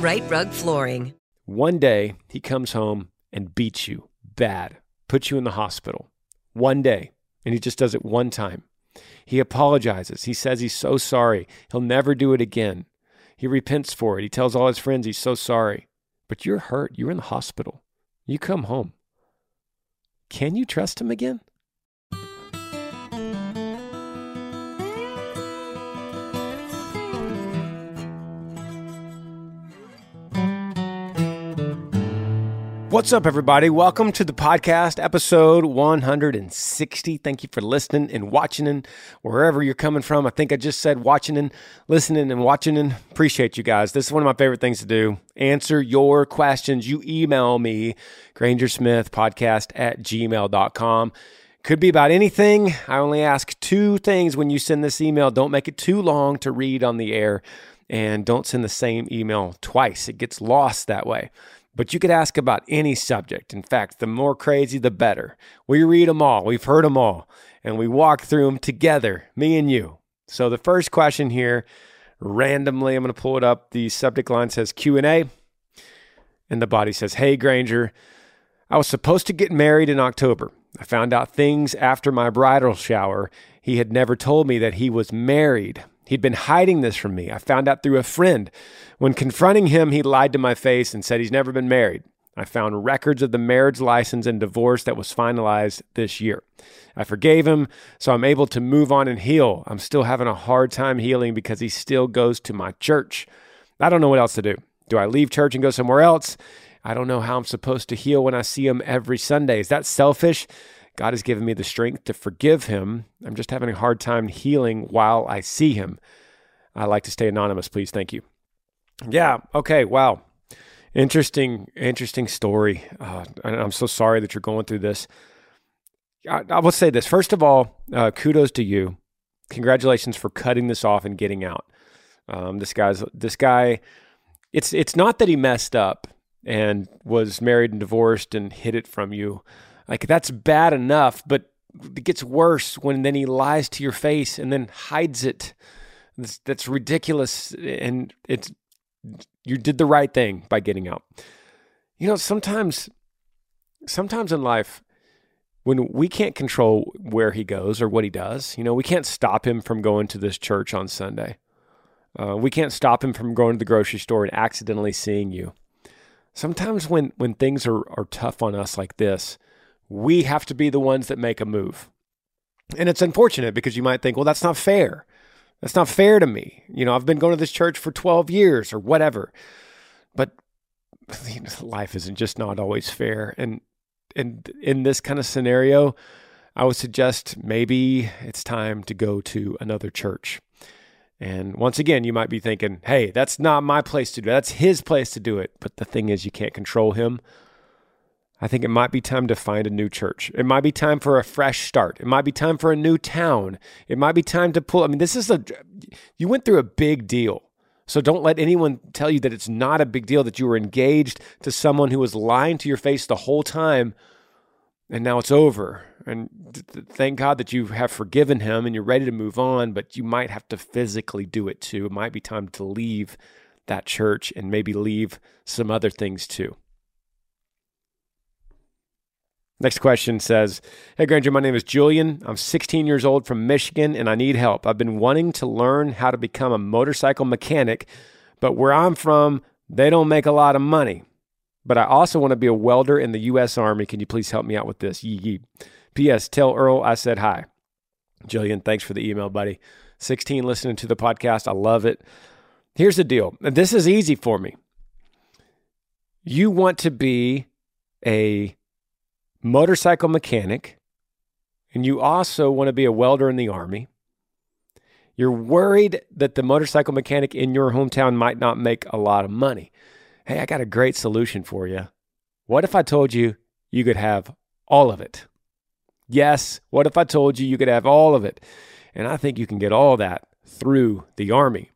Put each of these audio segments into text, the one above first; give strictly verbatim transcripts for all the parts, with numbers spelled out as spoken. Rite Rug Flooring. One day, he comes home and beats you bad, puts you in the hospital. One day, and he just does it one time. He apologizes. He says he's so sorry. He'll never do it again. He repents for it. He tells all his friends he's so sorry. But you're hurt. You're in the hospital. You come home. Can you trust him again? What's up, everybody? Welcome to the podcast, episode one hundred sixty. Thank you for listening and watching and wherever you're coming from. I think I just said watching and listening and watching and appreciate you guys. This is one of my favorite things to do. Answer your questions. You email me, granger smith podcast at gmail dot com. Could be about anything. I only ask two things when you send this email. Don't make it too long to read on the air, and don't send the same email twice. It gets lost that way. But you could ask about any subject. In fact, the more crazy, the better. We read them all. We've heard them all. And we walk through them together, me and you. So the first question here, randomly, I'm going to pull it up. The subject line says Q and A. And the body says, "Hey, Granger, I was supposed to get married in October. I found out things after my bridal shower. He had never told me that he was married. He'd been hiding this from me. I found out through a friend. When confronting him, he lied to my face and said he's never been married. I found records of the marriage license and divorce that was finalized this year. I forgave him, so I'm able to move on and heal. I'm still having a hard time healing because he still goes to my church. I don't know what else to do. Do I leave church and go somewhere else? I don't know how I'm supposed to heal when I see him every Sunday. Is that selfish? God has given me the strength to forgive him. I'm just having a hard time healing while I see him. I like to stay anonymous, please. Thank you." Yeah. Okay. Wow. Interesting, interesting story. Uh, I'm so sorry that you're going through this. I, I will say this. First of all, uh, kudos to you. Congratulations for cutting this off and getting out. Um, this guy's, this guy, it's, it's not that he messed up and was married and divorced and hid it from you. Like, that's bad enough, but it gets worse when then he lies to your face and then hides it. That's, that's ridiculous, and it's you did the right thing by getting out. You know, sometimes, sometimes in life, when we can't control where he goes or what he does, you know, we can't stop him from going to this church on Sunday. Uh, we can't stop him from going to the grocery store and accidentally seeing you. Sometimes when when things are are tough on us like this, we have to be the ones that make a move. And it's unfortunate because you might think, well, that's not fair. That's not fair to me. You know, I've been going to this church for twelve years or whatever. But life isn't just not always fair. And and in this kind of scenario, I would suggest maybe it's time to go to another church. And once again, you might be thinking, hey, that's not my place to do it. That's his place to do it. But the thing is, you can't control him. I think it might be time to find a new church. It might be time for a fresh start. It might be time for a new town. It might be time to pull. I mean, this is a, you went through a big deal. So don't let anyone tell you that it's not a big deal, that you were engaged to someone who was lying to your face the whole time, and now it's over. And thank God that you have forgiven him and you're ready to move on, but you might have to physically do it too. It might be time to leave that church and maybe leave some other things too. Next question says, hey, Granger, my name is Julian. I'm sixteen years old from Michigan, and I need help. I've been wanting to learn how to become a motorcycle mechanic, but where I'm from, they don't make a lot of money. But I also want to be a welder in the U S Army. Can you please help me out with this? Yee yee. P S. Tell Earl I said hi. Julian, thanks for the email, buddy. sixteen listening to the podcast. I love it. Here's the deal. This is easy for me. You want to be a motorcycle mechanic, and you also want to be a welder in the Army. You're worried that the motorcycle mechanic in your hometown might not make a lot of money. Hey, I got a great solution for you. What if I told you you could have all of it? Yes, what if I told you you could have all of it? And I think you can get all that through the Army.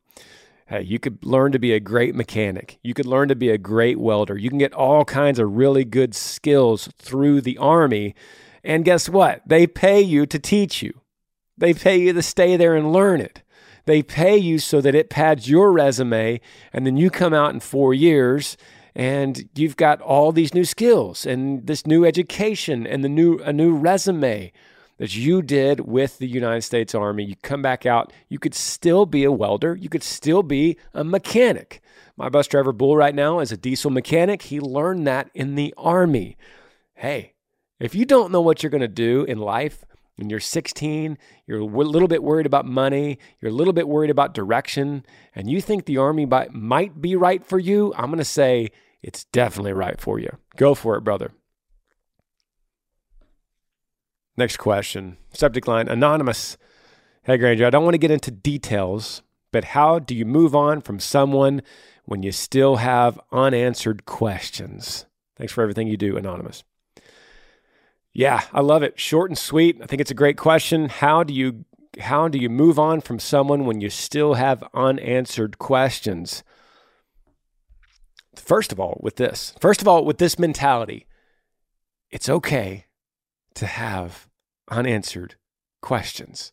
Hey, you could learn to be a great mechanic. You could learn to be a great welder. You can get all kinds of really good skills through the Army. And guess what? They pay you to teach you. They pay you to stay there and learn it. They pay you so that it pads your resume, and then you come out in four years and you've got all these new skills and this new education and the new a new resume that you did with the United States Army. You come back out, you could still be a welder, you could still be a mechanic. My bus driver, Bull, right now is a diesel mechanic. He learned that in the Army. Hey, if you don't know what you're gonna do in life, and you're sixteen, you're a little bit worried about money, you're a little bit worried about direction, and you think the Army might be right for you, I'm gonna say it's definitely right for you. Go for it, brother. Next question, subject line, anonymous. Hey, Granger, I don't want to get into details, but how do you move on from someone when you still have unanswered questions? Thanks for everything you do, anonymous. Yeah, I love it. Short and sweet. I think it's a great question. How do you how do you move on from someone when you still have unanswered questions? First of all, with this. First of all, with this mentality, it's okay to have unanswered questions.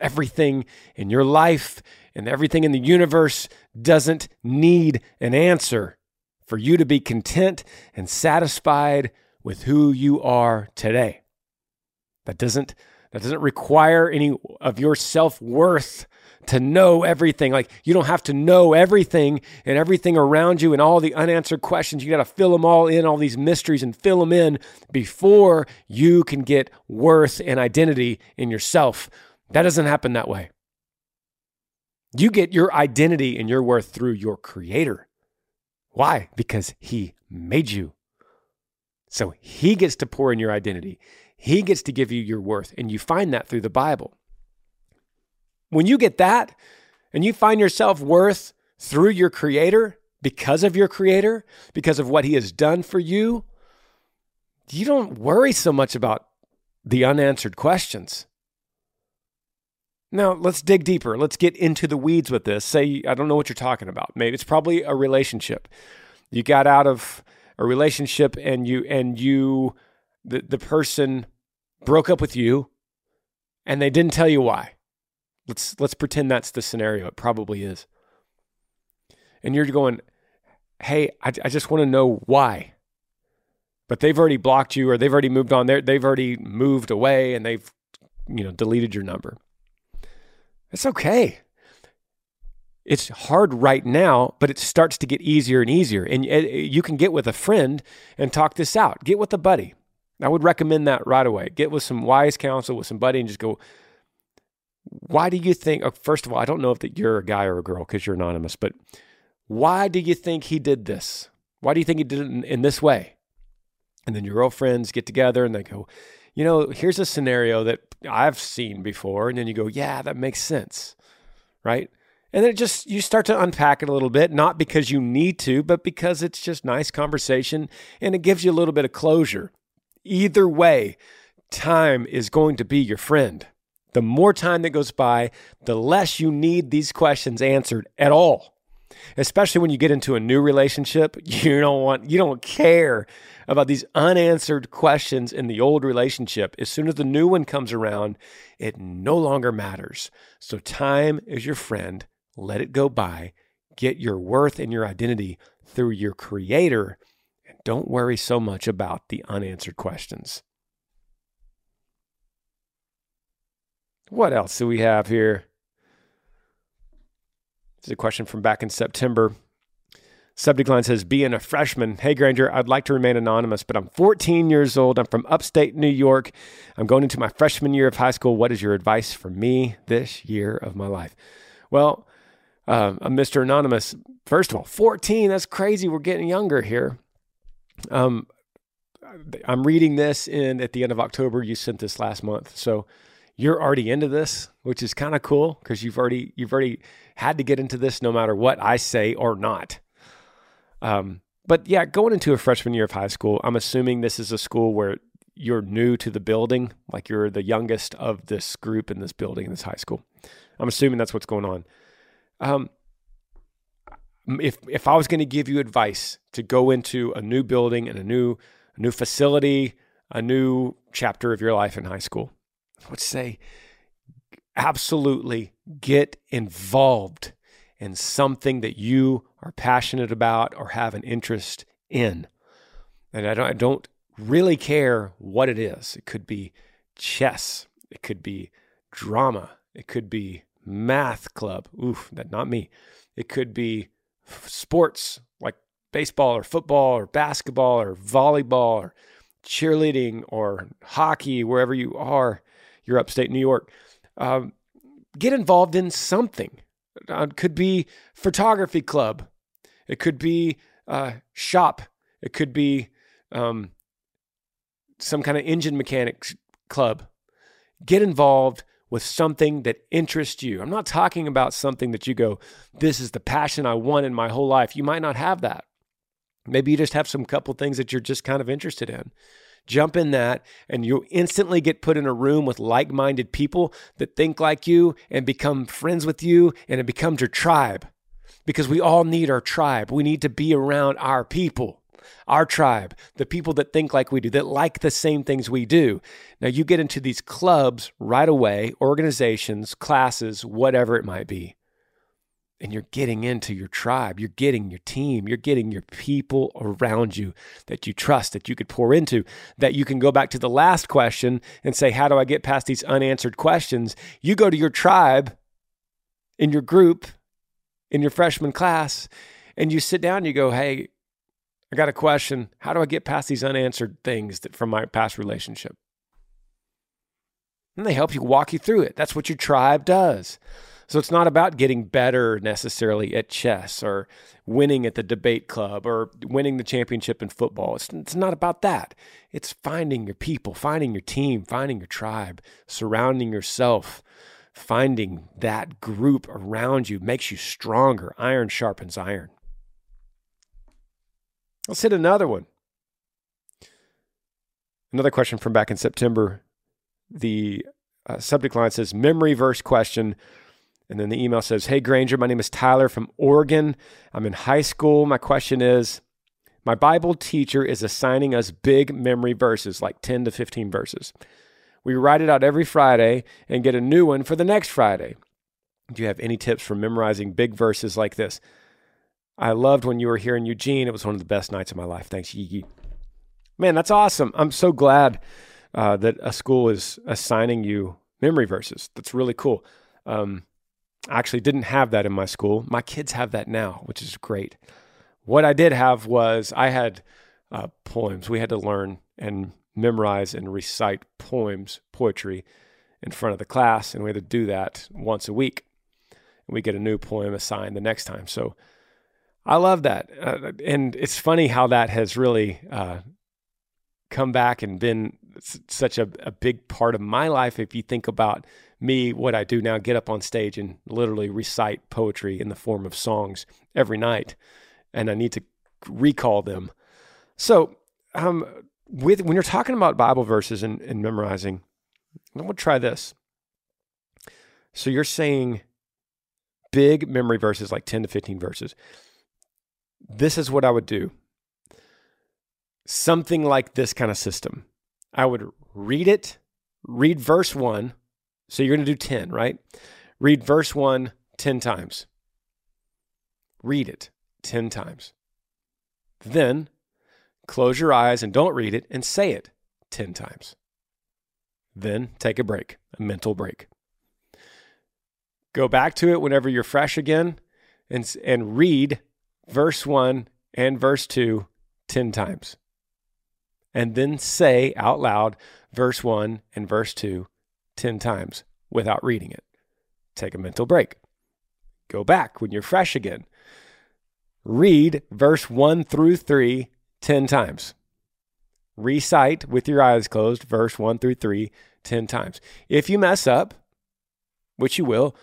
Everything in your life and everything in the universe doesn't need an answer for you to be content and satisfied with who you are today. That doesn't that doesn't require any of your self-worth to know everything. Like, you don't have to know everything and everything around you and all the unanswered questions. You got to fill them all in, all these mysteries, and fill them in before you can get worth and identity in yourself. That doesn't happen that way. You get your identity and your worth through your Creator. Why? Because He made you. So He gets to pour in your identity. He gets to give you your worth, and you find that through the Bible. When you get that and you find your self-worth through your Creator, because of your Creator, because of what He has done for you, you don't worry so much about the unanswered questions. Now, let's dig deeper. Let's get into the weeds with this. Say, I don't know what you're talking about. Maybe it's probably a relationship. You got out of a relationship and you and you the, the person broke up with you and they didn't tell you why. Let's let's pretend that's the scenario. It probably is. And you're going, hey, I, I just want to know why. But they've already blocked you, or they've already moved on. They're, they've already moved away, and they've, you know, deleted your number. It's okay. It's hard right now, but it starts to get easier and easier. And you can get with a friend and talk this out. Get with a buddy. I would recommend that right away. Get with some wise counsel, with somebody, and just go, why do you think, first of all, I don't know if that you're a guy or a girl because you're anonymous, but Why do you think he did this? Why do you think he did it in, in this way? And then your old friends get together and they go, you know, here's a scenario that I've seen before. And then you go, yeah, that makes sense, right? And then it just, you start to unpack it a little bit, not because you need to, but because it's just nice conversation and it gives you a little bit of closure. Either way, time is going to be your friend. The more time that goes by, the less you need these questions answered at all. Especially when you get into a new relationship, you don't want, you don't care about these unanswered questions in the old relationship. As soon as the new one comes around, it no longer matters. So time is your friend. Let it go by. Get your worth and your identity through your creator. And don't worry so much about the unanswered questions. What else do we have here? This is a question from back in September. Subject line says, being a freshman. Hey, Granger, I'd like to remain anonymous, but I'm fourteen years old. I'm from upstate New York. I'm going into my freshman year of high school. What is your advice for me this year of my life? Well, uh, I'm Mister Anonymous. First of all, fourteen, that's crazy. We're getting younger here. Um, I'm reading this in at the end of October. You sent this last month. So you're already into this, which is kind of cool because you've already you've already had to get into this no matter what I say or not. Um, but yeah, going into a freshman year of high school, I'm assuming this is a school where you're new to the building, like you're the youngest of this group in this building, in this high school. I'm assuming that's what's going on. Um, if if I was going to give you advice to go into a new building and a new a new facility, a new chapter of your life in high school, I would say absolutely get involved in something that you are passionate about or have an interest in. And I don't, I don't really care what it is. It could be chess. It could be drama. It could be math club. Oof, that not me. It could be sports like baseball or football or basketball or volleyball or cheerleading or hockey, wherever you are. You're upstate New York. Um, get involved in something. Uh, it could be photography club. It could be uh, shop. It could be um, some kind of engine mechanics club. Get involved with something that interests you. I'm not talking about something that you go, this is the passion I want in my whole life. You might not have that. Maybe you just have some couple things that you're just kind of interested in. Jump in that, and you'll instantly get put in a room with like-minded people that think like you and become friends with you, and it becomes your tribe because we all need our tribe. We need to be around our people, our tribe, the people that think like we do, that like the same things we do. Now, you get into these clubs right away, organizations, classes, whatever it might be, and you're getting into your tribe, you're getting your team, you're getting your people around you that you trust, that you could pour into, that you can go back to the last question and say, how do I get past these unanswered questions? You go to your tribe in your group, in your freshman class, and you sit down and you go, hey, I got a question. How do I get past these unanswered things that from my past relationship? And they help you, walk you through it. That's what your tribe does. So it's not about getting better necessarily at chess or winning at the debate club or winning the championship in football. It's, it's not about that. It's finding your people, finding your team, finding your tribe, surrounding yourself, finding that group around you makes you stronger. Iron sharpens iron. Let's hit another one. Another question from back in September. The uh, subject line says, memory verse question. And then the email says, hey, Granger, my name is Tyler from Oregon. I'm in high school. My question is, my Bible teacher is assigning us big memory verses, like ten to fifteen verses. We write it out every Friday and get a new one for the next Friday. Do you have any tips for memorizing big verses like this? I loved when you were here in Eugene. It was one of the best nights of my life. Thanks, Yee Yee. Man, that's awesome. I'm so glad uh, that a school is assigning you memory verses. That's really cool. Um, I actually didn't have that in my school. My kids have that now, which is great. What I did have was I had uh, poems. We had to learn and memorize and recite poems, poetry, in front of the class, and we had to do that once a week. And we get a new poem assigned the next time. So I love that. Uh, and it's funny how that has really uh, come back and been s- such a, a big part of my life. If you think about me, what I do now, get up on stage and literally recite poetry in the form of songs every night, and I need to recall them. So um, with when you're talking about Bible verses and, and memorizing, I'm going to try this. So you're saying big memory verses, like ten to fifteen verses. This is what I would do. Something like this kind of system. I would read it, read verse one. So you're going to do ten, right? Read verse one ten times. Read it ten times. Then close your eyes and don't read it and say it ten times. Then take a break, a mental break. Go back to it whenever you're fresh again and, and read verse one and verse two ten times. And then say out loud verse one and verse two ten times without reading it. Take a mental break. Go back when you're fresh again. Read verse one through three ten times. Recite with your eyes closed verse one through three ten times. If you mess up, which you will,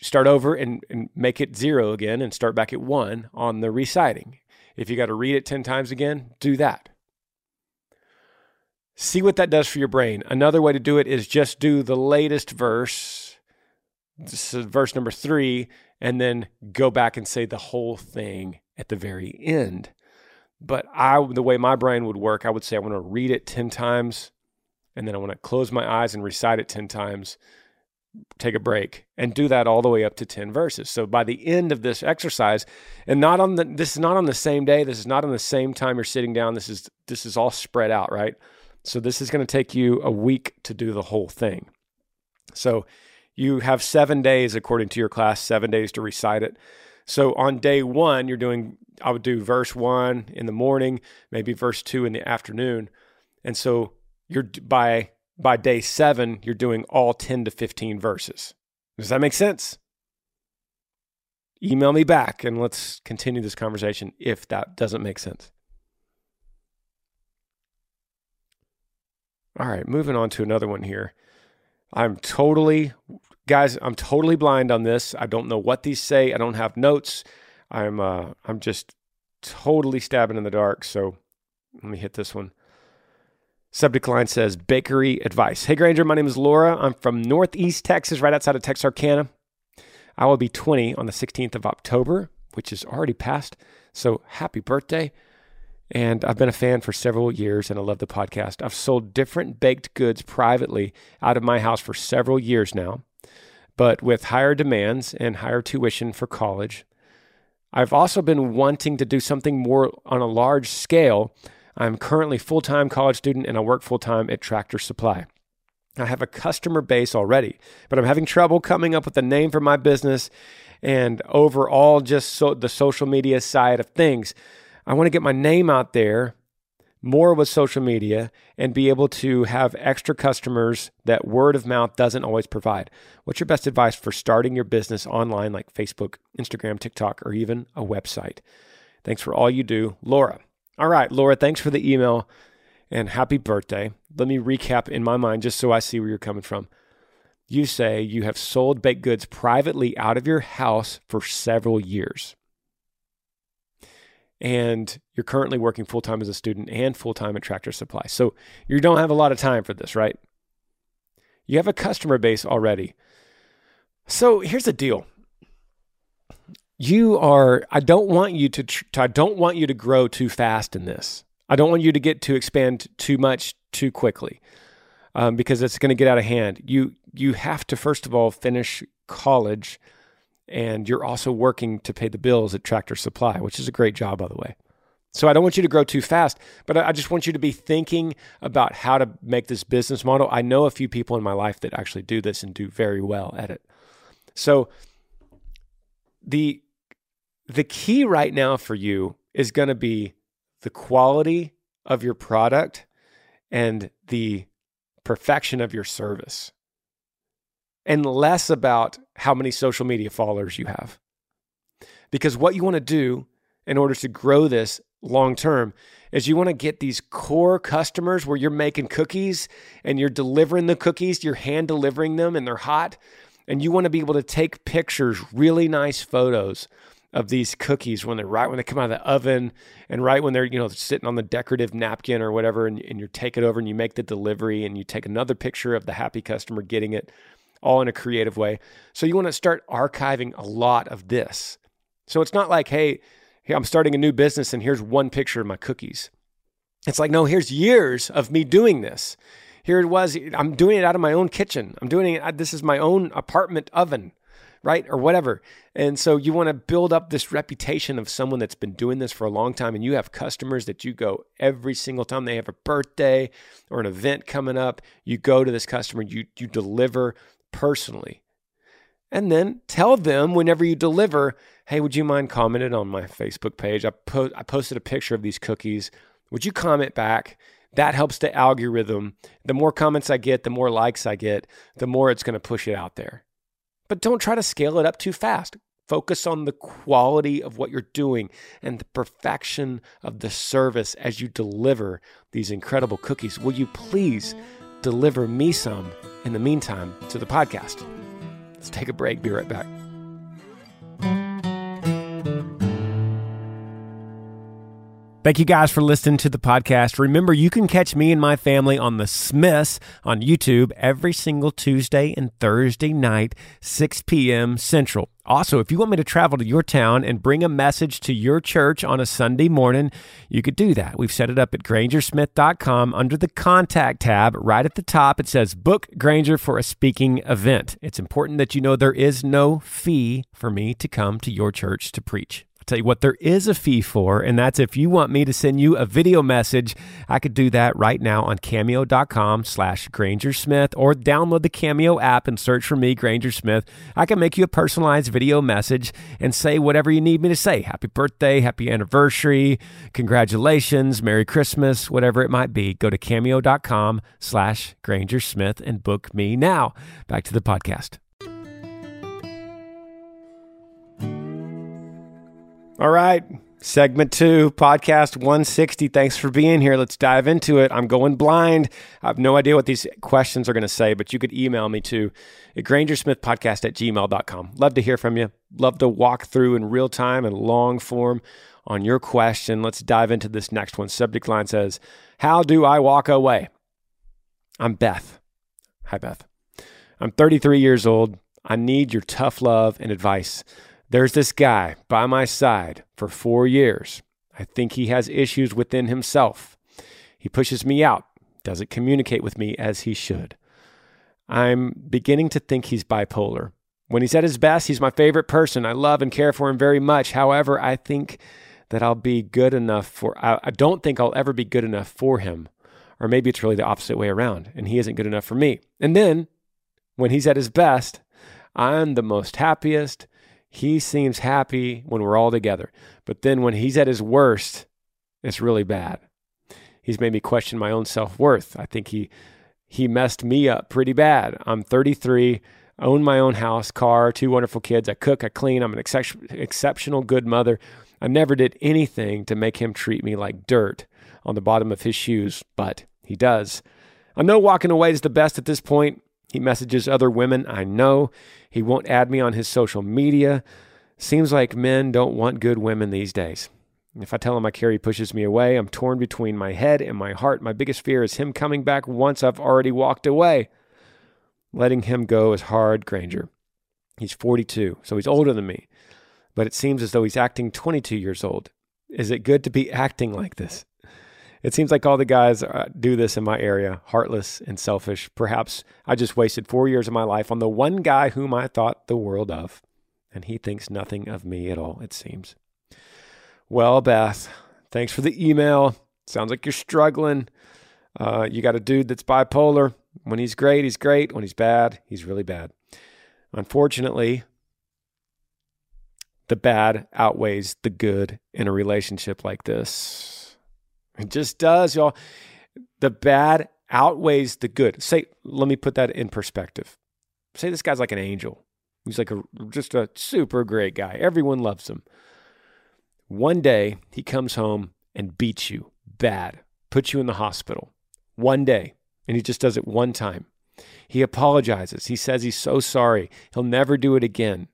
start over and, and make it zero again and start back at one on the reciting. If you got to read it ten times again, do that. See what that does for your brain. Another way to do it is just do the latest verse, this is verse number three, and then go back and say the whole thing at the very end. But I, the way my brain would work, I would say I want to read it ten times, and then I want to close my eyes and recite it ten times, take a break, and do that all the way up to ten verses. So by the end of this exercise, and not on the, this is not on the same day, this is not on the same time you're sitting down, this is, this is all spread out, right? So this is going to take you a week to do the whole thing. So you have seven days, according to your class, seven days to recite it. So on day one, you're doing, I would do verse one in the morning, maybe verse two in the afternoon. And so you're by By day seven, you're doing all ten to fifteen verses. Does that make sense? Email me back and let's continue this conversation if that doesn't make sense. All right, moving on to another one here. I'm totally, guys, I'm totally blind on this. I don't know what these say. I don't have notes. I'm, uh, I'm just totally stabbing in the dark. So let me hit this one. Subject line says, bakery advice. Hey, Granger, my name is Laura. I'm from Northeast Texas, right outside of Texarkana. I will be twenty on the sixteenth of October, which is already past. So happy birthday. And I've been a fan for several years, and I love the podcast. I've sold different baked goods privately out of my house for several years now, but with higher demands and higher tuition for college. I've also been wanting to do something more on a large scale. I'm currently a full-time college student, and I work full-time at Tractor Supply. I have a customer base already, but I'm having trouble coming up with a name for my business and overall just so the social media side of things. I want to get my name out there more with social media and be able to have extra customers that word of mouth doesn't always provide. What's your best advice for starting your business online, like Facebook, Instagram, TikTok, or even a website? Thanks for all you do, Laura. All right, Laura, thanks for the email and happy birthday. Let me recap in my mind just so I see where you're coming from. You say you have sold baked goods privately out of your house for several years. And you're currently working full-time as a student and full-time at Tractor Supply. So you don't have a lot of time for this, right? You have a customer base already. So here's the deal. You are, I don't want you to, tr- I don't want you to grow too fast in this. I don't want you to get to expand too much too quickly um, because it's going to get out of hand. You, you have to, first of all, finish college, and you're also working to pay the bills at Tractor Supply, which is a great job, by the way. So I don't want you to grow too fast, but I just want you to be thinking about how to make this business model. I know a few people in my life that actually do this and do very well at it. So the, The key right now for you is going to be the quality of your product and the perfection of your service, and less about how many social media followers you have. Because what you want to do in order to grow this long-term is you want to get these core customers where you're making cookies and you're delivering the cookies, you're hand delivering them and they're hot. And you want to be able to take pictures, really nice photos of these cookies when they're right when they come out of the oven and right when they're, you know, sitting on the decorative napkin or whatever, and, and you take it over and you make the delivery and you take another picture of the happy customer getting it, all in a creative way. So you want to start archiving a lot of this. So it's not like, hey, hey, I'm starting a new business and here's one picture of my cookies. It's like, no, here's years of me doing this. Here it was, I'm doing it out of my own kitchen. I'm doing it, this is my own apartment oven, right? Or whatever. And so you want to build up this reputation of someone that's been doing this for a long time, and you have customers that you go every single time they have a birthday or an event coming up, you go to this customer, you you deliver personally. And then tell them whenever you deliver, hey, would you mind commenting on my Facebook page? I, po- I posted a picture of these cookies. Would you comment back? That helps the algorithm. The more comments I get, the more likes I get, the more it's going to push it out there. But don't try to scale it up too fast. Focus on the quality of what you're doing and the perfection of the service as you deliver these incredible cookies. Will you please deliver me some in the meantime to the podcast? Let's take a break. Be right back. Thank you guys for listening to the podcast. Remember, you can catch me and my family on the Smiths on YouTube every single Tuesday and Thursday night, six p.m. Central. Also, if you want me to travel to your town and bring a message to your church on a Sunday morning, you could do that. We've set it up at granger smith dot com under the contact tab. Right at the top, it says book Granger for a speaking event. It's important that you know there is no fee for me to come to your church to preach. Tell you what there is a fee for, and that's if you want me to send you a video message, I could do that right now on cameo.com slash Granger Smith, or download the Cameo app and search for me, Granger Smith. I can make you a personalized video message and say whatever you need me to say. Happy birthday, happy anniversary, congratulations, Merry Christmas, whatever it might be. Go to cameo.com slash Granger Smith and book me now. Back to the podcast. All right, segment two, podcast one sixty. Thanks for being here. Let's dive into it. I'm going blind. I have no idea what these questions are going to say, but you could email me to at granger smith podcast at gmail dot com. Love to hear from you. Love to walk through in real time and long form on your question. Let's dive into this next one. Subject line says, how do I walk away? I'm Beth. Hi, Beth. I'm thirty-three years old. I need your tough love and advice. There's this guy by my side for four years. I think he has issues within himself. He pushes me out, doesn't communicate with me as he should. I'm beginning to think he's bipolar. When he's at his best, he's my favorite person. I love and care for him very much. However, I think that I'll be good enough for, I, I don't think I'll ever be good enough for him. Or maybe it's really the opposite way around and he isn't good enough for me. And then when he's at his best, I'm the most happiest. He seems happy when we're all together, but then when he's at his worst, it's really bad. He's made me question my own self-worth. I think he he messed me up pretty bad. I'm thirty-three, own my own house, car, two wonderful kids. I cook, I clean. I'm an ex- exceptional good mother. I never did anything to make him treat me like dirt on the bottom of his shoes, but he does. I know walking away is the best at this point. He messages other women I know. He won't add me on his social media. Seems like men don't want good women these days. If I tell him I care, he pushes me away. I'm torn between my head and my heart. My biggest fear is him coming back once I've already walked away. Letting him go is hard, Granger. He's forty-two, so he's older than me. But it seems as though he's acting twenty-two years old. Is it good to be acting like this? It seems like all the guys do this in my area, heartless and selfish. Perhaps I just wasted four years of my life on the one guy whom I thought the world of, and he thinks nothing of me at all, it seems. Well, Beth, thanks for the email. Sounds like you're struggling. Uh, you got a dude that's bipolar. When he's great, he's great. When he's bad, he's really bad. Unfortunately, the bad outweighs the good in a relationship like this. It just does, y'all. The bad outweighs the good. Say, let me put that in perspective. Say this guy's like an angel. He's like a, just a super great guy. Everyone loves him. One day, he comes home and beats you bad, puts you in the hospital. One day. And he just does it one time. He apologizes. He says he's so sorry. He'll never do it again.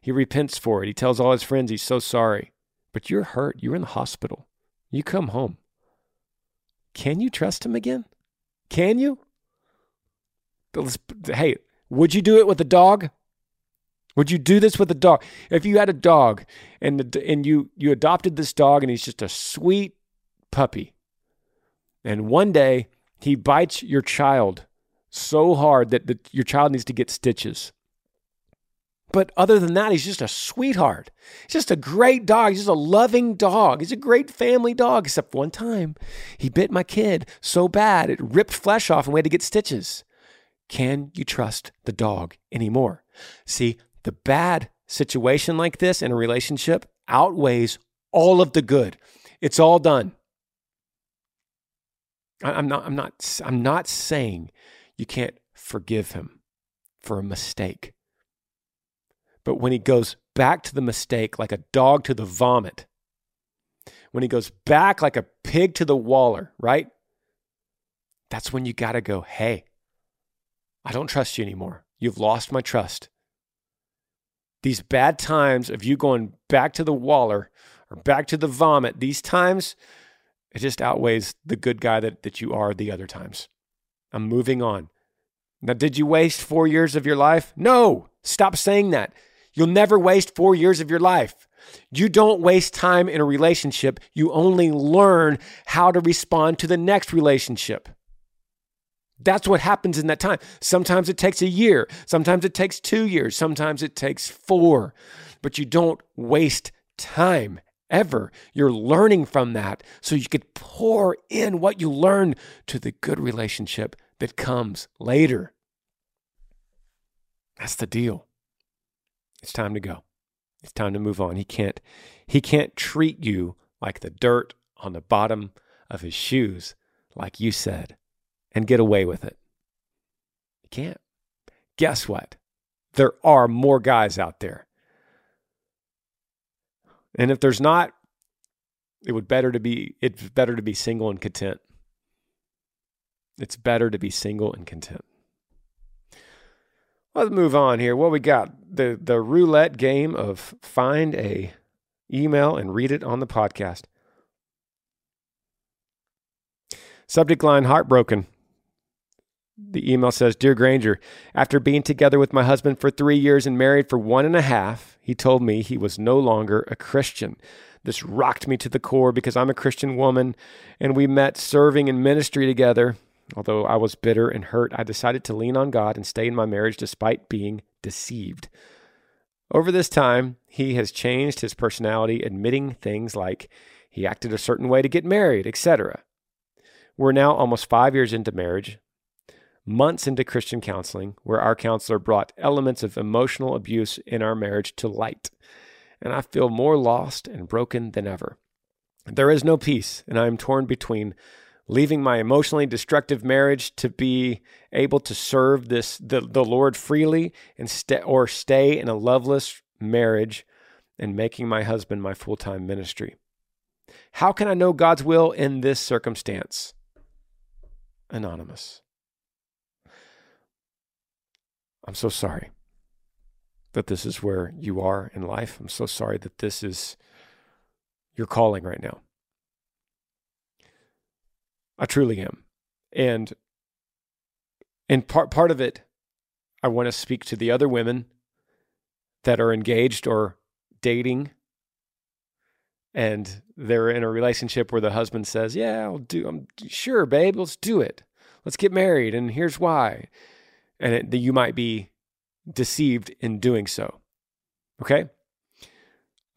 He repents for it. He tells all his friends he's so sorry. But you're hurt. You're in the hospital. You come home. Can you trust him again? Can you? Hey, would you do it with a dog? Would you do this with a dog? If you had a dog and the, and you you adopted this dog and he's just a sweet puppy, and one day he bites your child so hard that the, your child needs to get stitches. But other than that, he's just a sweetheart. He's just a great dog. He's just a loving dog. He's a great family dog, except one time he bit my kid so bad it ripped flesh off and we had to get stitches. Can you trust the dog anymore? See, the bad situation like this in a relationship outweighs all of the good. It's all done. I'm not, I'm not, I'm not saying you can't forgive him for a mistake. But when he goes back to the mistake like a dog to the vomit, when he goes back like a pig to the waller, right? That's when you got to go, hey, I don't trust you anymore. You've lost my trust. These bad times of you going back to the waller or back to the vomit, these times, it just outweighs the good guy that, that you are the other times. I'm moving on. Now, did you waste four years of your life? No, stop saying that. You'll never waste four years of your life. You don't waste time in a relationship. You only learn how to respond to the next relationship. That's what happens in that time. Sometimes it takes a year. Sometimes it takes two years. Sometimes it takes four. But you don't waste time ever. You're learning from that so you could pour in what you learned to the good relationship that comes later. That's the deal. It's time to go. It's time to move on. He can't, he can't treat you like the dirt on the bottom of his shoes, like you said, and get away with it. You can't. Guess what? There are more guys out there. And if there's not, it would better to be it's better to be single and content. It's better to be single and content. Let's move on here. What we got? The the roulette game of find a email and read it on the podcast. Subject line, heartbroken. The email says, Dear Granger, after being together with my husband for three years and married for one and a half, he told me he was no longer a Christian. This rocked me to the core because I'm a Christian woman and we met serving in ministry together. Although I was bitter and hurt, I decided to lean on God and stay in my marriage despite being deceived. Over this time, he has changed his personality, admitting things like he acted a certain way to get married, et cetera. We're now almost five years into marriage, months into Christian counseling, where our counselor brought elements of emotional abuse in our marriage to light, and I feel more lost and broken than ever. There is no peace, and I am torn between leaving my emotionally destructive marriage to be able to serve this the, the Lord freely and st- or stay in a loveless marriage and making my husband my full-time ministry. How can I know God's will in this circumstance? Anonymous. I'm so sorry that this is where you are in life. I'm so sorry that this is your calling right now. I truly am. And and part part of it, I want to speak to the other women that are engaged or dating and they're in a relationship where the husband says, yeah, I'll do, I'm sure, babe, let's do it. Let's get married. And here's why. And that you might be deceived in doing so, okay?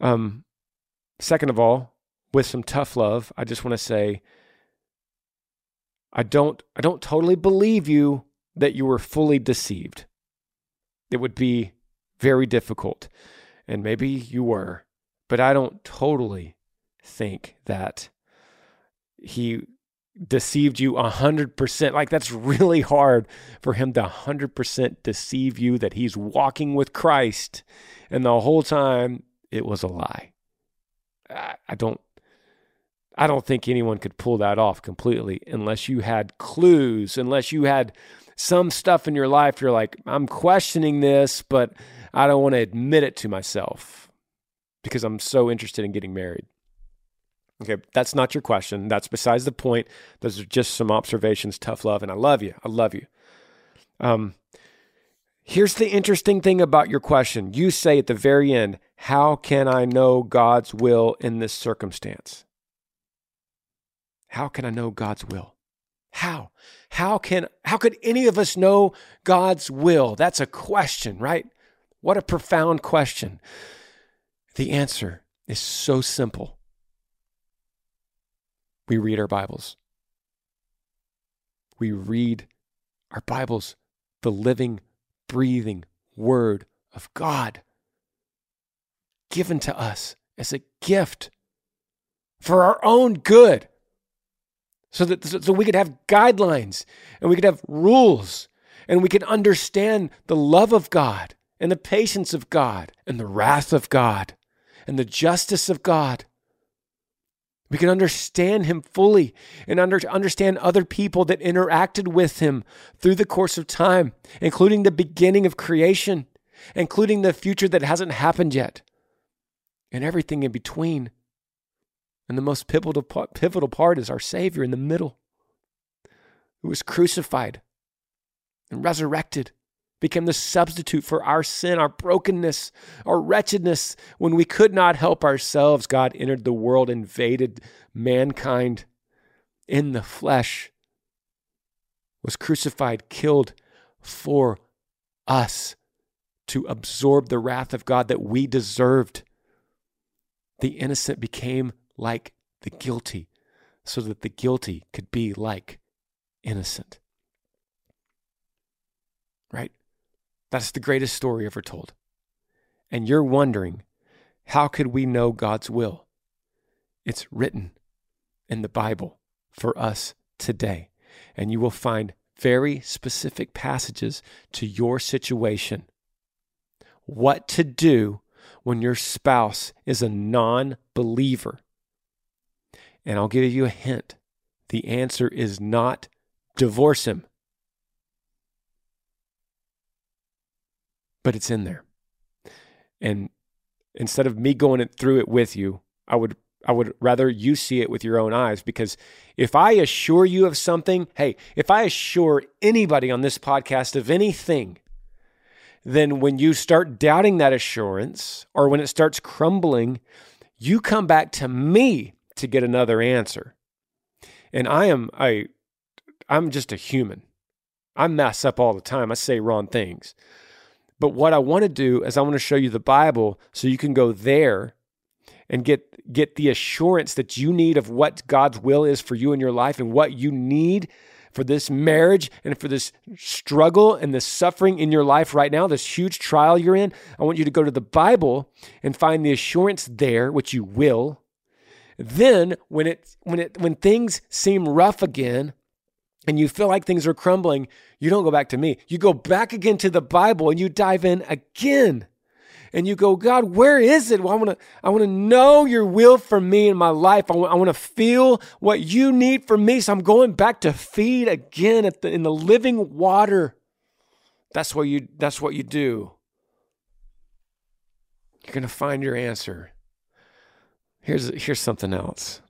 Um, second of all, with some tough love, I just want to say, I don't, I don't totally believe you that you were fully deceived. It would be very difficult, and maybe you were, but I don't totally think that he deceived you one hundred percent. Like, that's really hard for him to one hundred percent deceive you that he's walking with Christ and the whole time it was a lie. I, I don't, I don't think anyone could pull that off completely unless you had clues, unless you had some stuff in your life you're like, I'm questioning this, but I don't want to admit it to myself because I'm so interested in getting married. Okay, that's not your question. That's besides the point. Those are just some observations. Tough love, and I love you. I love you. Um, here's the interesting thing about your question. You say at the very end, how can I know God's will in this circumstance? How can I know God's will? How? How can? How could any of us know God's will? That's a question, right? What a profound question. The answer is so simple. We read our Bibles. We read our Bibles, the living, breathing Word of God given to us as a gift for our own good so that so we could have guidelines and we could have rules and we could understand the love of God and the patience of God and the wrath of God and the justice of God. We can understand him fully and under, understand other people that interacted with him through the course of time, including the beginning of creation, including the future that hasn't happened yet, and everything in between. And the most pivotal, pivotal part is our Savior in the middle, who was crucified and resurrected, became the substitute for our sin, our brokenness, our wretchedness. When we could not help ourselves, God entered the world, invaded mankind in the flesh, was crucified, killed for us to absorb the wrath of God that we deserved. The innocent became like the guilty so that the guilty could be like innocent. Right? That's the greatest story ever told. And you're wondering, how could we know God's will? It's written in the Bible for us today. And you will find very specific passages to your situation. What to do when your spouse is a non-believer. And I'll give you a hint. The answer is not divorce him. But it's in there. And instead of me going through it with you, I would I would rather you see it with your own eyes, because if I assure you of something, hey, if I assure anybody on this podcast of anything, then when you start doubting that assurance or when it starts crumbling, you come back to me to get another answer. And I am I I'm just a human. I mess up all the time. I say wrong things. But what I want to do is I want to show you the Bible so you can go there and get get the assurance that you need of what God's will is for you in your life and what you need for this marriage and for this struggle and this suffering in your life right now, this huge trial you're in. I want you to go to the Bible and find the assurance there, which you will. Then when it when it when things seem rough again, and you feel like things are crumbling, you don't go back to me. You go back again to the Bible and you dive in again. And you go, God, where is it? Well, I want to I want to know your will for me in my life. I want I want to feel what you need from me. So I'm going back to feed again at the, in the living water. That's what you that's what you do. You're going to find your answer. Here's here's something else.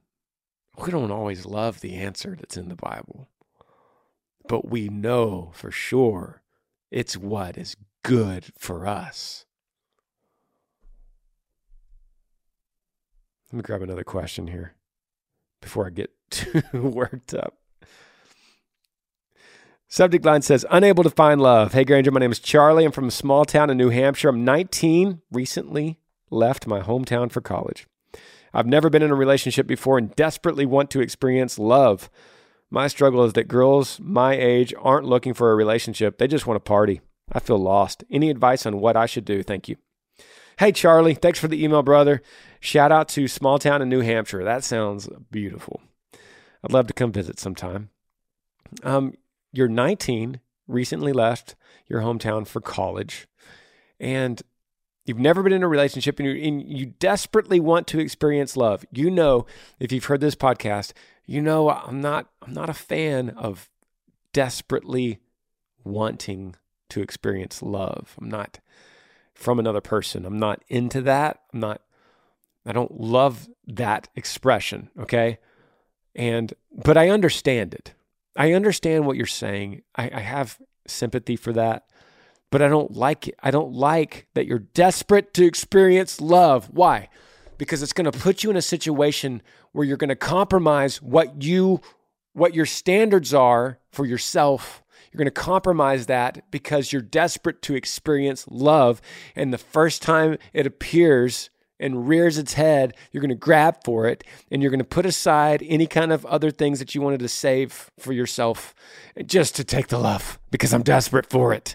We don't always love the answer that's in the Bible. But we know for sure it's what is good for us. Let me grab another question here before I get too worked up. Subject line says, unable to find love. Hey, Granger, my name is Charlie. I'm from a small town in New Hampshire. I'm nineteen, recently left my hometown for college. I've never been in a relationship before and desperately want to experience love. My struggle is that girls my age aren't looking for a relationship. They just want to party. I feel lost. Any advice on what I should do? Thank you. Hey, Charlie. Thanks for the email, brother. Shout out to small town in New Hampshire. That sounds beautiful. I'd love to come visit sometime. Um, you're nineteen, recently left your hometown for college, and you've never been in a relationship and you, and you desperately want to experience love, you know, if you've heard this podcast, you know, I'm not, I'm not a fan of desperately wanting to experience love. I'm not from another person. I'm not into that. I'm not, I don't love that expression. Okay. And, but I understand it. I understand what you're saying. I, I have sympathy for that, but I don't like it. I don't like that you're desperate to experience love. Why? Because it's going to put you in a situation where you're going to compromise what you, what your standards are for yourself. You're going to compromise that because you're desperate to experience love. And the first time it appears and rears its head, you're going to grab for it, and you're going to put aside any kind of other things that you wanted to save for yourself just to take the love because I'm desperate for it.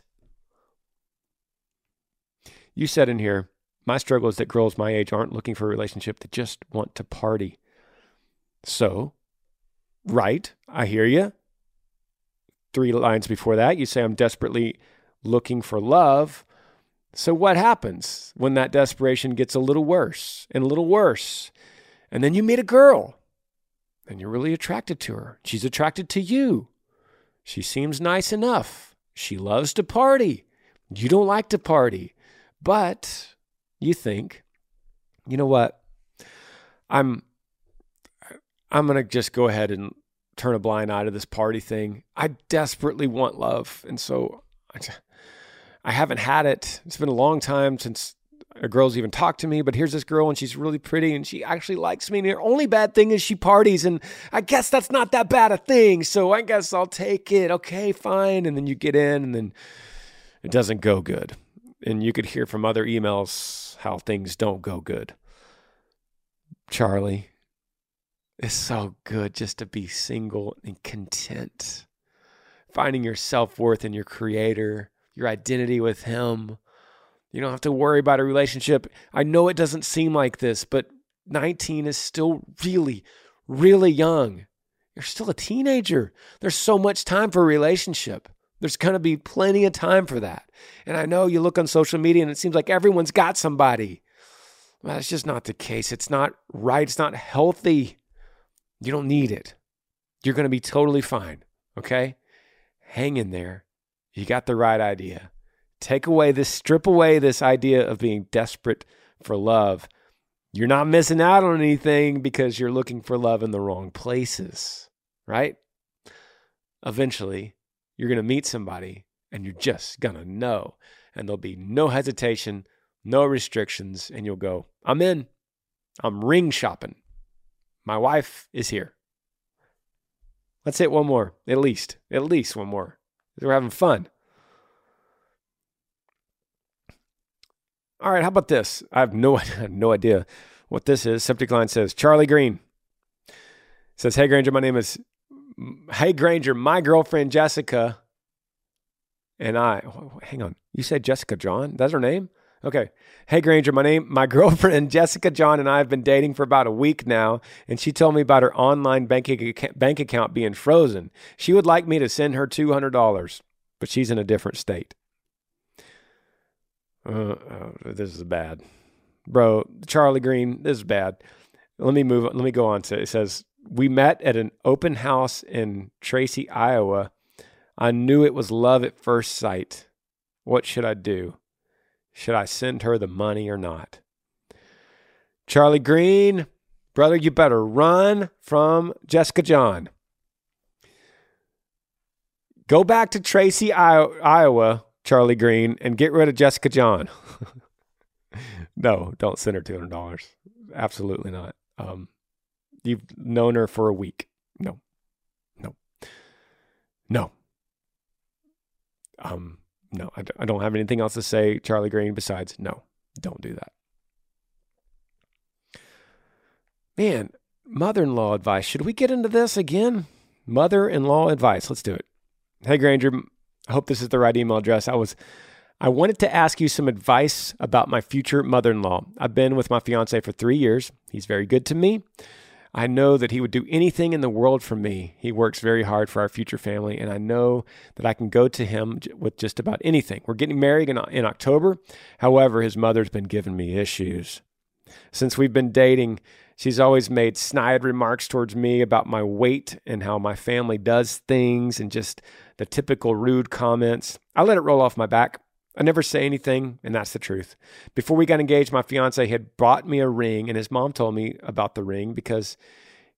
You said in here, my struggle is that girls my age aren't looking for a relationship. They just want to party. So, right, I hear you. Three lines before that, you say, I'm desperately looking for love. So what happens when that desperation gets a little worse and a little worse? And then you meet a girl and you're really attracted to her. She's attracted to you. She seems nice enough. She loves to party. You don't like to party, but you think, you know what? I'm, I'm going to just go ahead and turn a blind eye to this party thing. I desperately want love. And so I just, I haven't had it. It's been a long time since a girl's even talked to me, but here's this girl and she's really pretty and she actually likes me. And her only bad thing is she parties, and I guess that's not that bad a thing. So I guess I'll take it. Okay, fine. And then you get in and then it doesn't go good. And you could hear from other emails how things don't go good. Charlie, it's so good just to be single and content, finding your self-worth in your Creator, your identity with Him. You don't have to worry about a relationship. I know it doesn't seem like this, but nineteen is still really, really young. You're still a teenager. There's so much time for a relationship. There's going to be plenty of time for that. And I know you look on social media and it seems like everyone's got somebody. Well, that's just not the case. It's not right. It's not healthy. You don't need it. You're going to be totally fine, okay? Hang in there. You got the right idea. Take away this, strip away this idea of being desperate for love. You're not missing out on anything because you're looking for love in the wrong places, right? Eventually, you're going to meet somebody and you're just going to know. And there'll be no hesitation, no restrictions, and you'll go, I'm in. I'm ring shopping. My wife is here. Let's hit one more, at least, at least one more. We're having fun. All right, how about this? I have no, I have no idea what this is. Subject line says, Charlie Green says, hey, Granger, my name is, hey, Granger, my girlfriend Jessica and I, oh, hang on, you said Jessica John? That's her name? Okay. Hey, Granger, my name, my girlfriend Jessica John and I have been dating for about a week now, and she told me about her online banking bank account being frozen. She would like me to send her two hundred dollars, but she's in a different state. Uh, oh, this is bad. Bro, Charlie Green, this is bad. Let me move, let me go on to, it says, we met at an open house in Tracy, Iowa. I knew it was love at first sight. What should I do? Should I send her the money or not? Charlie Green, brother, you better run from Jessica John. Go back to Tracy, Iowa, Charlie Green, and get rid of Jessica John. No, don't send her two hundred dollars. Absolutely not. Um, you've known her for a week. No, no, no. Um. No, I don't have anything else to say, Charlie Green, besides, no, don't do that. Man, mother-in-law advice. Should we get into this again? Mother-in-law advice. Let's do it. Hey, Granger, I hope this is the right email address. I was, I wanted to ask you some advice about my future mother-in-law. I've been with my fiance for three years. He's very good to me. I know that he would do anything in the world for me. He works very hard for our future family, and I know that I can go to him with just about anything. We're getting married in, in October. However, his mother's been giving me issues. Since we've been dating, she's always made snide remarks towards me about my weight and how my family does things and just the typical rude comments. I let it roll off my back. I never say anything, and that's the truth. Before we got engaged, my fiance had bought me a ring, and his mom told me about the ring because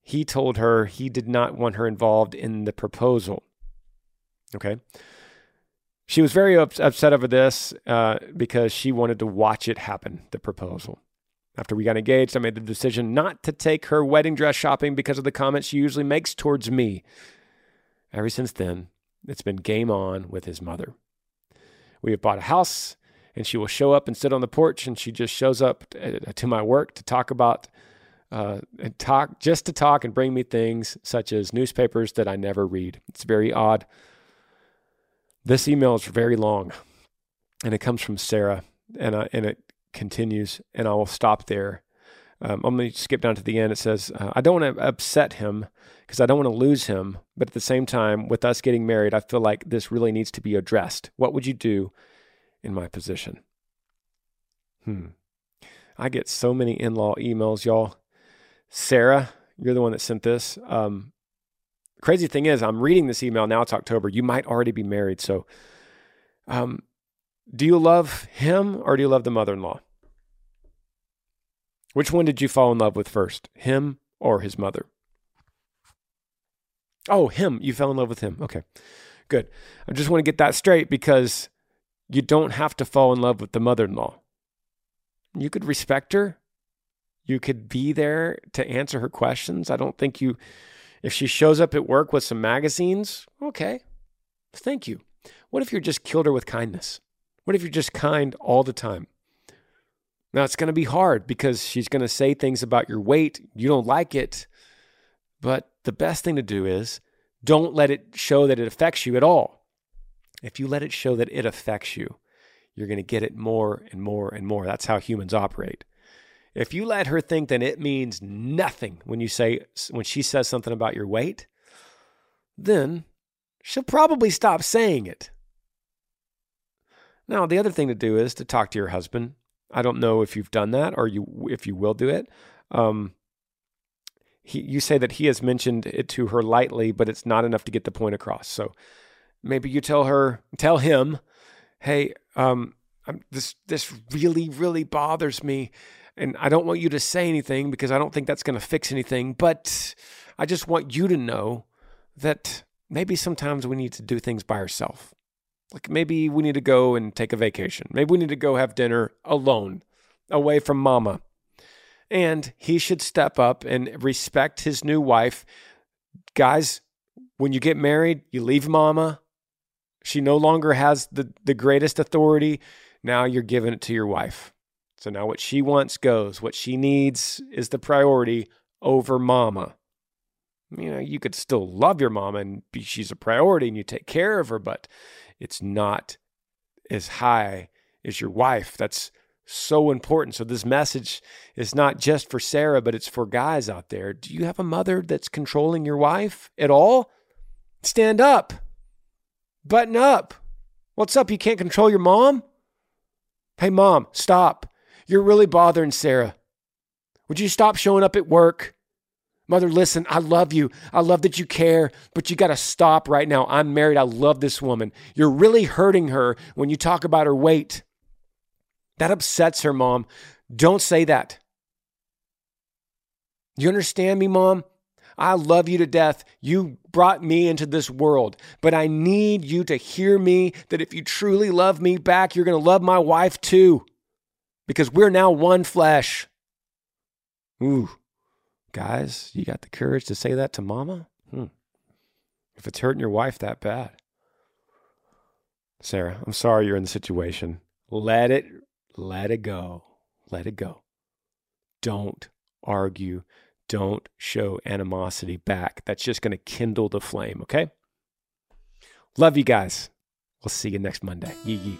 he told her he did not want her involved in the proposal. Okay. She was very ups- upset over this uh, because she wanted to watch it happen, the proposal. After we got engaged, I made the decision not to take her wedding dress shopping because of the comments she usually makes towards me. Ever since then, it's been game on with his mother. We have bought a house, and she will show up and sit on the porch, and she just shows up to my work to talk about, uh, and talk just to talk and bring me things such as newspapers that I never read. It's very odd. This email is very long, and it comes from Sarah, and I, and it continues, and I will stop there. Um, I'm going to skip down to the end. It says, uh, I don't want to upset him because I don't want to lose him. But at the same time, with us getting married, I feel like this really needs to be addressed. What would you do in my position? Hmm. I get so many in-law emails, y'all. Sarah, you're the one that sent this. Um, crazy thing is, I'm reading this email now. It's October. You might already be married. So um, do you love him or do you love the mother-in-law? Which one did you fall in love with first, him or his mother? Oh, him. You fell in love with him. Okay, good. I just want to get that straight because you don't have to fall in love with the mother-in-law. You could respect her. You could be there to answer her questions. I don't think you, if she shows up at work with some magazines, okay, thank you. What if you just killed her with kindness? What if you're just kind all the time? Now, it's going to be hard because she's going to say things about your weight. You don't like it. But the best thing to do is don't let it show that it affects you at all. If you let it show that it affects you, you're going to get it more and more and more. That's how humans operate. If you let her think that it means nothing when you say when she says something about your weight, then she'll probably stop saying it. Now, the other thing to do is to talk to your husband. I don't know if you've done that or you if you will do it. Um, he, you say that he has mentioned it to her lightly, but it's not enough to get the point across. So maybe you tell her, tell him, hey, um, I'm, this this really, really bothers me. And I don't want you to say anything because I don't think that's going to fix anything. But I just want you to know that maybe sometimes we need to do things by ourselves. Like maybe we need to go and take a vacation. Maybe we need to go have dinner alone, away from mama. And he should step up and respect his new wife. Guys, when you get married, you leave mama. She no longer has the, the greatest authority. Now you're giving it to your wife. So now what she wants goes. What she needs is the priority over mama. You know, you could still love your mama and be, she's a priority and you take care of her, but it's not as high as your wife. That's so important. So this message is not just for Sarah, but it's for guys out there. Do you have a mother that's controlling your wife at all? Stand up. Button up. What's up? You can't control your mom? Hey, mom, stop. You're really bothering Sarah. Would you stop showing up at work? Mother, listen, I love you. I love that you care, but you got to stop right now. I'm married. I love this woman. You're really hurting her when you talk about her weight. That upsets her, mom. Don't say that. You understand me, mom? I love you to death. You brought me into this world, but I need you to hear me that if you truly love me back, you're going to love my wife too, because we're now one flesh. Ooh. Guys, you got the courage to say that to mama? Hmm. If it's hurting your wife that bad. Sarah, I'm sorry you're in the situation. Let it, let it go. Let it go. Don't argue. Don't show animosity back. That's just going to kindle the flame, okay? Love you guys. We'll see you next Monday. Yee yee.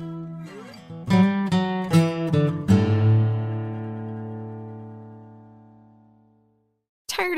Tired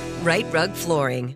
Rite Rug Flooring.